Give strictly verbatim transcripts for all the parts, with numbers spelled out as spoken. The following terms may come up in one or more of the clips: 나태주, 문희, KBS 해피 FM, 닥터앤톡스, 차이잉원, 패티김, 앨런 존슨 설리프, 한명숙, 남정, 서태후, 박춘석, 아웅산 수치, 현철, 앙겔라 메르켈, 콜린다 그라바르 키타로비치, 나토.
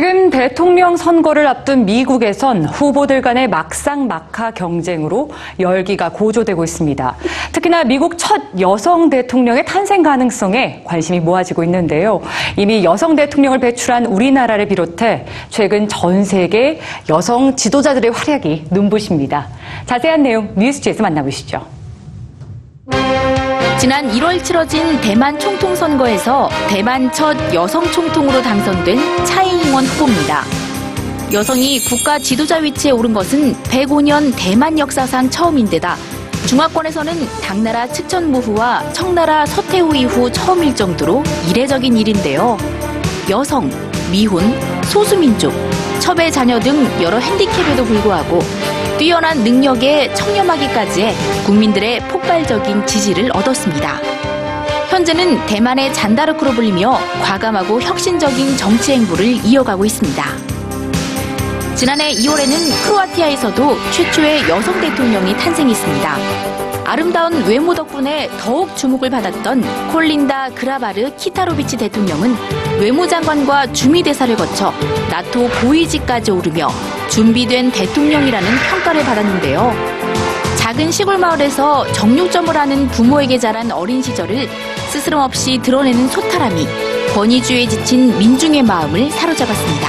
지금 대통령 선거를 앞둔 미국에선 후보들 간의 막상막하 경쟁으로 열기가 고조되고 있습니다. 특히나 미국 첫 여성 대통령의 탄생 가능성에 관심이 모아지고 있는데요. 이미 여성 대통령을 배출한 우리나라를 비롯해 최근 전 세계 여성 지도자들의 활약이 눈부십니다. 자세한 내용 뉴스지에서 만나보시죠. 지난 일월 치러진 대만 총통 선거에서 대만 첫 여성 총통으로 당선된 차이잉원 후보입니다. 여성이 국가 지도자 위치에 오른 것은 백오 년 대만 역사상 처음인데다 중화권에서는 당나라 측천무후와 청나라 서태후 이후 처음일 정도로 이례적인 일인데요. 여성, 미혼, 소수민족, 첩의 자녀 등 여러 핸디캡에도 불구하고 뛰어난 능력에 청렴하기까지의 국민들의 폭발적인 지지를 얻었습니다. 현재는 대만의 잔다르크로 불리며 과감하고 혁신적인 정치 행보를 이어가고 있습니다. 지난해 이월에는 크로아티아에서도 최초의 여성 대통령이 탄생했습니다. 아름다운 외모 덕분에 더욱 주목을 받았던 콜린다 그라바르 키타로비치 대통령은 외무장관과 주미대사를 거쳐 나토 고위직까지 오르며 준비된 대통령이라는 평가를 받았는데요. 작은 시골 마을에서 정육점을 하는 부모에게 자란 어린 시절을 스스럼 없이 드러내는 소탈함이 권위주의에 지친 민중의 마음을 사로잡았습니다.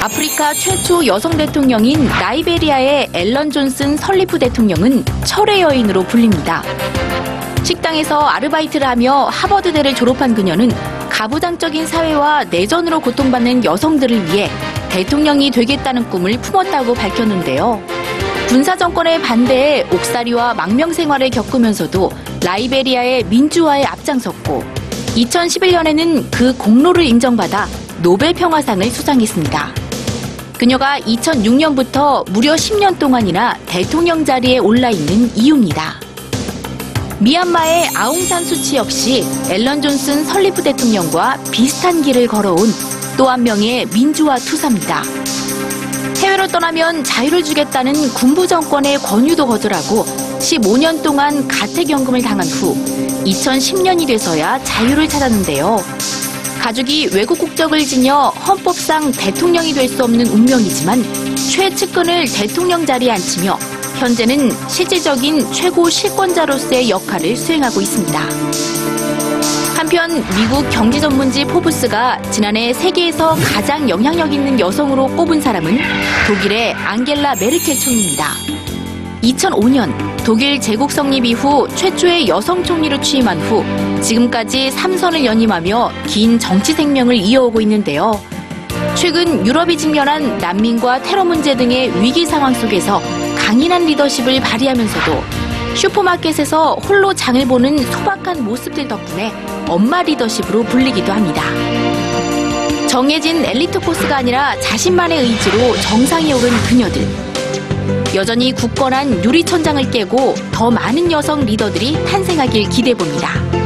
아프리카 최초 여성 대통령인 나이베리아의 앨런 존슨 설리프 대통령은 철의 여인으로 불립니다. 식당에서 아르바이트를 하며 하버드대를 졸업한 그녀는 가부장적인 사회와 내전으로 고통받는 여성들을 위해 대통령이 되겠다는 꿈을 품었다고 밝혔는데요. 군사정권에 반대해 옥살이와 망명생활을 겪으면서도 라이베리아의 민주화에 앞장섰고 이천십일 년에는 그 공로를 인정받아 노벨평화상을 수상했습니다. 그녀가 이천육 년부터 무려 십 년 동안이나 대통령 자리에 올라있는 이유입니다. 미얀마의 아웅산 수치 역시 앨런 존슨 설리프 대통령과 비슷한 길을 걸어온 또 한 명의 민주화 투사입니다. 해외로 떠나면 자유를 주겠다는 군부 정권의 권유도 거절하고 십오 년 동안 가택연금을 당한 후 이천십 년이 돼서야 자유를 찾았는데요. 가족이 외국 국적을 지녀 헌법상 대통령이 될 수 없는 운명이지만 최측근을 대통령 자리에 앉히며 현재는 실질적인 최고 실권자로서의 역할을 수행하고 있습니다. 한편 미국 경제전문지 포브스가 지난해 세계에서 가장 영향력 있는 여성으로 꼽은 사람은 독일의 앙겔라 메르켈 총리입니다. 이천오 년 독일 제국 성립 이후 최초의 여성 총리로 취임한 후 지금까지 삼 선을 연임하며 긴 정치 생명을 이어오고 있는데요. 최근 유럽이 직면한 난민과 테러 문제 등의 위기 상황 속에서 강인한 리더십을 발휘하면서도 슈퍼마켓에서 홀로 장을 보는 소박한 모습들 덕분에 엄마 리더십으로 불리기도 합니다. 정해진 엘리트 코스가 아니라 자신만의 의지로 정상에 오른 그녀들. 여전히 굳건한 유리천장을 깨고 더 많은 여성 리더들이 탄생하길 기대해봅니다.